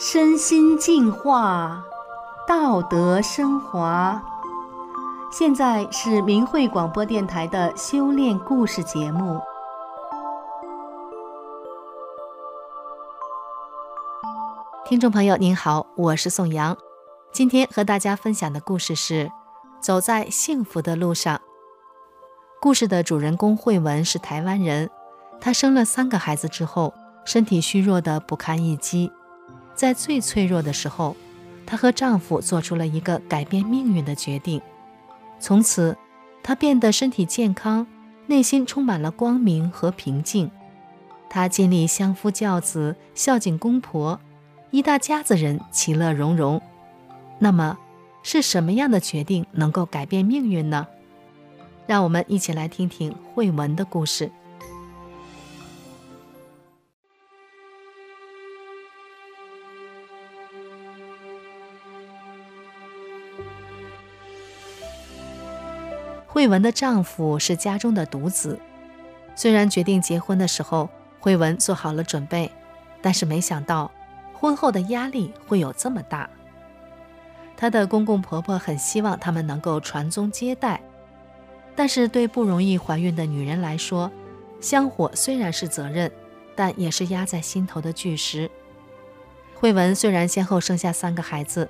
身心净化，道德升华。现在是明慧广播电台的修炼故事节目。听众朋友您好，我是宋阳。今天和大家分享的故事是走在幸福的路上。故事的主人公慧文是台湾人，她生了3个孩子之后，身体虚弱得不堪一击。在最脆弱的时候，她和丈夫做出了一个改变命运的决定。从此她变得身体健康，内心充满了光明和平静。她尽力相夫教子，孝敬公婆，一大家子人其乐融融。那么是什么样的决定能够改变命运呢？让我们一起来听听慧文的故事。慧文的丈夫是家中的独子，虽然决定结婚的时候慧文做好了准备，但是没想到婚后的压力会有这么大。她的公公婆婆很希望他们能够传宗接代，但是对不容易怀孕的女人来说，香火虽然是责任，但也是压在心头的巨石。慧文虽然先后生下3个孩子，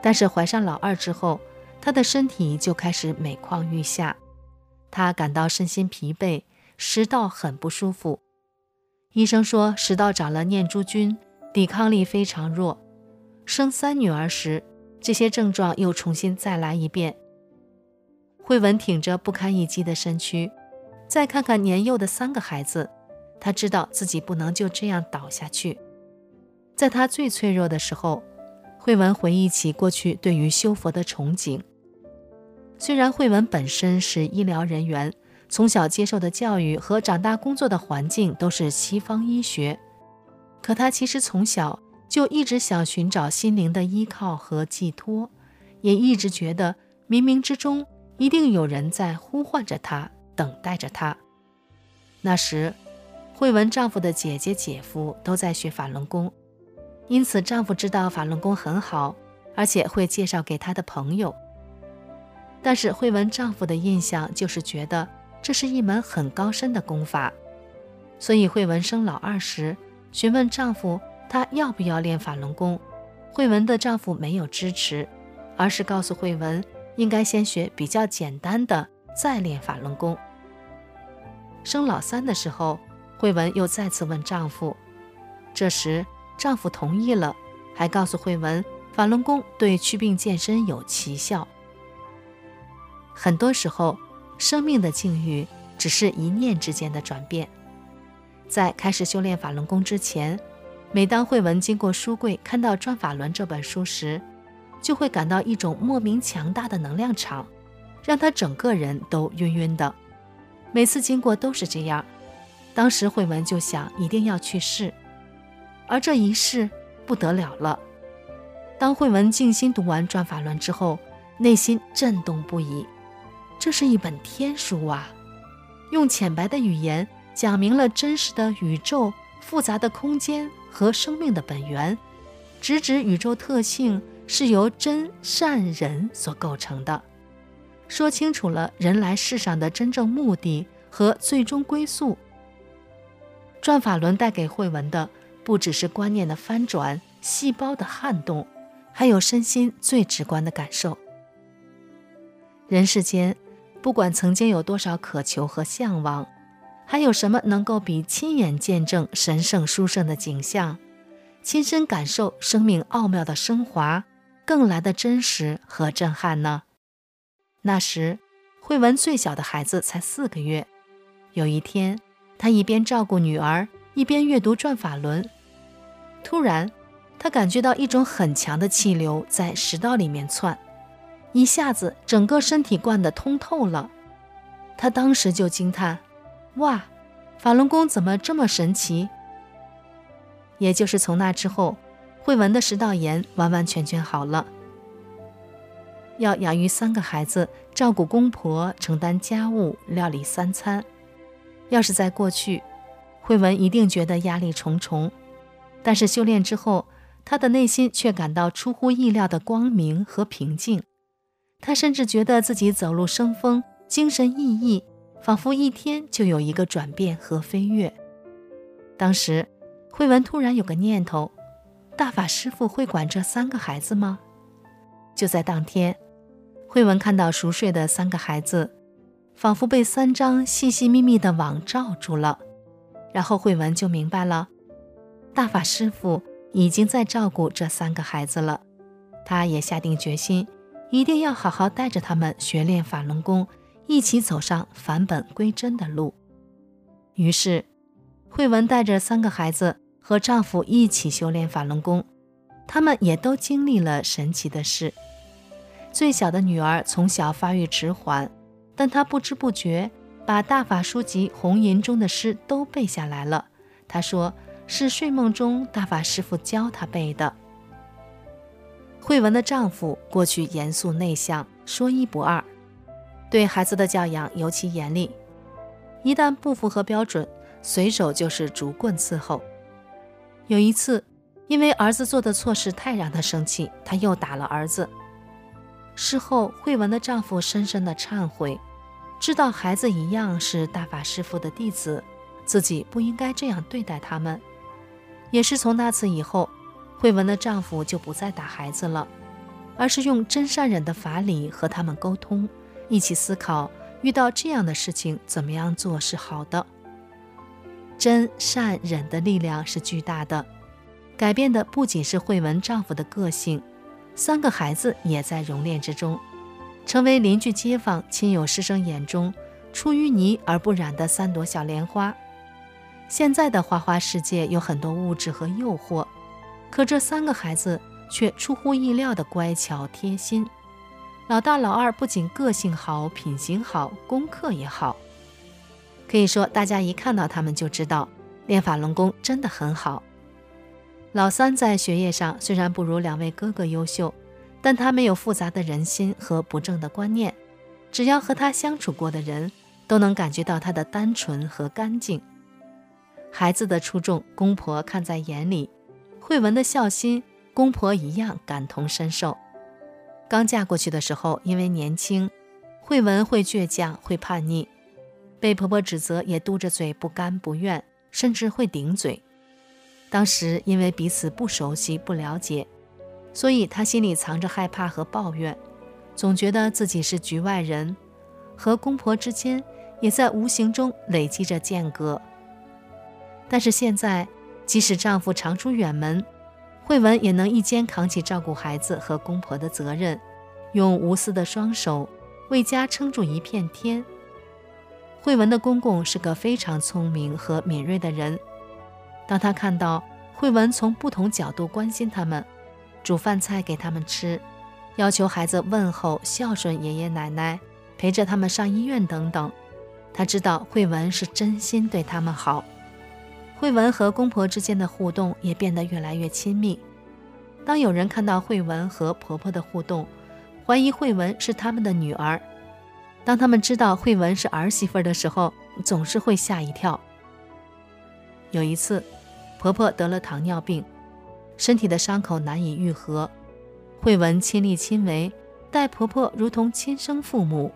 但是怀上老二之后，她的身体就开始每况愈下。她感到身心疲惫，食道很不舒服。医生说食道长了念珠菌，抵抗力非常弱。生3女儿时，这些症状又重新再来一遍。慧文挺着不堪一击的身躯，再看看年幼的3个孩子，她知道自己不能就这样倒下去。在她最脆弱的时候，慧文回忆起过去对于修佛的憧憬。虽然慧文本身是医疗人员，从小接受的教育和长大工作的环境都是西方医学，可她其实从小就一直想寻找心灵的依靠和寄托，也一直觉得冥冥之中一定有人在呼唤着她，等待着她。那时慧文丈夫的姐姐姐夫都在学法轮功，因此丈夫知道法轮功很好，而且会介绍给她的朋友。但是慧文丈夫的印象就是觉得这是一门很高深的功法，所以慧文生老二时询问丈夫她要不要练法轮功，慧文的丈夫没有支持，而是告诉慧文应该先学比较简单的，再练法轮功。生老三的时候，慧文又再次问丈夫，这时丈夫同意了，还告诉慧文法轮功对祛病健身有奇效。很多时候生命的境遇只是一念之间的转变。在开始修炼法轮功之前，每当慧文经过书柜看到《转法轮》这本书时，就会感到一种莫名强大的能量场，让她整个人都晕晕的。每次经过都是这样，当时慧文就想一定要去试，而这一试不得了了。当慧文静心读完《转法轮》之后，内心震动不已。这是一本天书啊，用浅白的语言讲明了真实的宇宙、复杂的空间和生命的本源，直指宇宙特性是由真善人所构成的，说清楚了人来世上的真正目的和最终归宿。转法轮带给慧文的不只是观念的翻转、细胞的撼动，还有身心最直观的感受。人世间不管曾经有多少渴求和向往，还有什么能够比亲眼见证神圣殊胜的景象，亲身感受生命奥妙的升华，更来的真实和震撼呢？那时，慧文最小的孩子才4个月。有一天，她一边照顾女儿，一边阅读《转法轮》。突然，她感觉到一种很强的气流在食道里面窜，一下子整个身体灌得通透了。她当时就惊叹，哇，法轮功怎么这么神奇？也就是从那之后，慧文的食道炎完完全全好了。要养育3个孩子，照顾公婆，承担家务，料理3餐。要是在过去，慧文一定觉得压力重重。但是修炼之后，他的内心却感到出乎意料的光明和平静。他甚至觉得自己走路生风，精神奕奕，仿佛一天就有一个转变和飞跃。当时，慧文突然有个念头：大法师父会管这3个孩子吗？就在当天，慧文看到熟睡的3个孩子，仿佛被3张细细密密的网罩住了。然后慧文就明白了，大法师父已经在照顾这3个孩子了，他也下定决心，一定要好好带着他们学练法轮功，一起走上返本归真的路。于是，慧文带着3个孩子和丈夫一起修炼法轮功，他们也都经历了神奇的事。最小的女儿从小发育迟缓，但她不知不觉把大法书籍红银中的诗都背下来了。她说是睡梦中大法师父教他背的。慧文的丈夫过去严肃内向，说一不二，对孩子的教养尤其严厉，一旦不符合标准，随手就是竹棍伺候。有一次，因为儿子做的错事太让他生气，他又打了儿子。事后，慧文的丈夫深深地忏悔，知道孩子一样是大法师父的弟子，自己不应该这样对待他们。也是从那次以后，慧文的丈夫就不再打孩子了，而是用真善忍的法理和他们沟通，一起思考遇到这样的事情怎么样做是好的。真善忍的力量是巨大的，改变的不仅是慧文丈夫的个性，3个孩子也在熔炼之中，成为邻居街坊亲友师生眼中出淤泥而不染的3朵小莲花。现在的花花世界有很多物质和诱惑，可这3个孩子却出乎意料的乖巧贴心。老大老二不仅个性好，品行好，功课也好。可以说大家一看到他们就知道练法轮功真的很好。老三在学业上虽然不如2位哥哥优秀，但他没有复杂的人心和不正的观念，只要和他相处过的人都能感觉到他的单纯和干净。孩子的出众，公婆看在眼里，慧文的孝心，公婆一样感同身受。刚嫁过去的时候，因为年轻，慧文会倔强，会叛逆，被婆婆指责也嘟着嘴不甘不愿，甚至会顶嘴。当时因为彼此不熟悉不了解，所以她心里藏着害怕和抱怨，总觉得自己是局外人，和公婆之间也在无形中累积着间隔。但是现在，即使丈夫常出远门，慧文也能一肩扛起照顾孩子和公婆的责任，用无私的双手为家撑住一片天。慧文的公公是个非常聪明和敏锐的人，当他看到慧文从不同角度关心他们，煮饭菜给他们吃，要求孩子问候孝顺爷爷奶奶，陪着他们上医院等等，他知道慧文是真心对他们好。慧文和公婆之间的互动也变得越来越亲密。当有人看到慧文和婆婆的互动，怀疑慧文是他们的女儿，当他们知道慧文是儿媳妇的时候，总是会吓一跳。有一次，婆婆得了糖尿病，身体的伤口难以愈合，慧文亲力亲为，待婆婆如同亲生父母。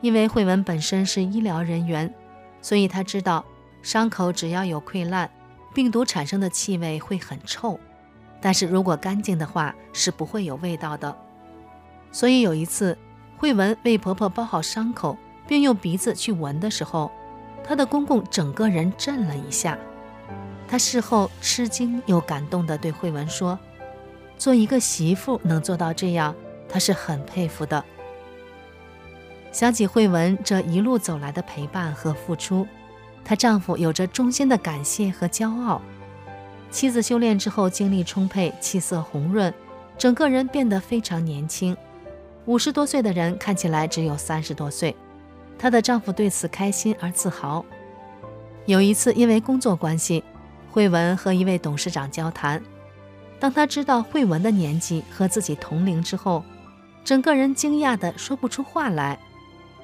因为慧文本身是医疗人员，所以她知道伤口只要有溃烂，病毒产生的气味会很臭，但是如果干净的话是不会有味道的。所以有一次，慧文为婆婆包好伤口，并用鼻子去闻的时候，她的公公整个人震了一下。她事后吃惊又感动地对慧文说，做一个媳妇能做到这样，她是很佩服的。想起慧文这一路走来的陪伴和付出，她丈夫有着衷心的感谢和骄傲。妻子修炼之后精力充沛，气色红润，整个人变得非常年轻，50多岁的人看起来只有30多岁。她的丈夫对此开心而自豪。有一次因为工作关系，慧文和一位董事长交谈，当他知道慧文的年纪和自己同龄之后，整个人惊讶得说不出话来。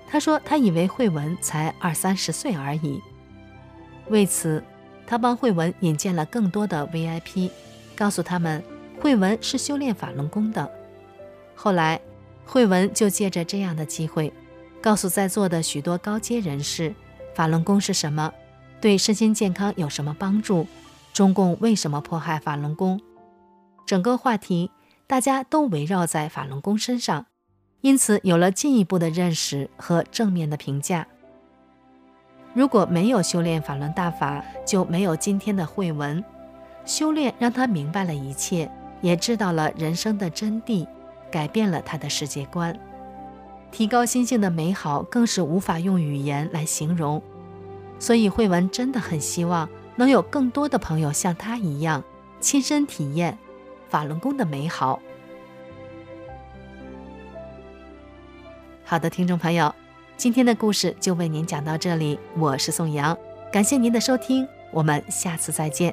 他说他以为慧文才20-30岁而已。为此，他帮慧文引荐了更多的 VIP，告诉他们慧文是修炼法轮功的。后来慧文就借着这样的机会，告诉在座的许多高阶人士，法轮功是什么，对身心健康有什么帮助，中共为什么迫害法轮功。整个话题大家都围绕在法轮功身上，因此有了进一步的认识和正面的评价。如果没有修炼法轮大法，就没有今天的慧文。修炼让他明白了一切，也知道了人生的真谛，改变了他的世界观。提高心性的美好更是无法用语言来形容。所以慧文真的很希望能有更多的朋友像他一样，亲身体验法轮功的美好。好的，听众朋友，今天的故事就为您讲到这里，我是宋阳，感谢您的收听，我们下次再见。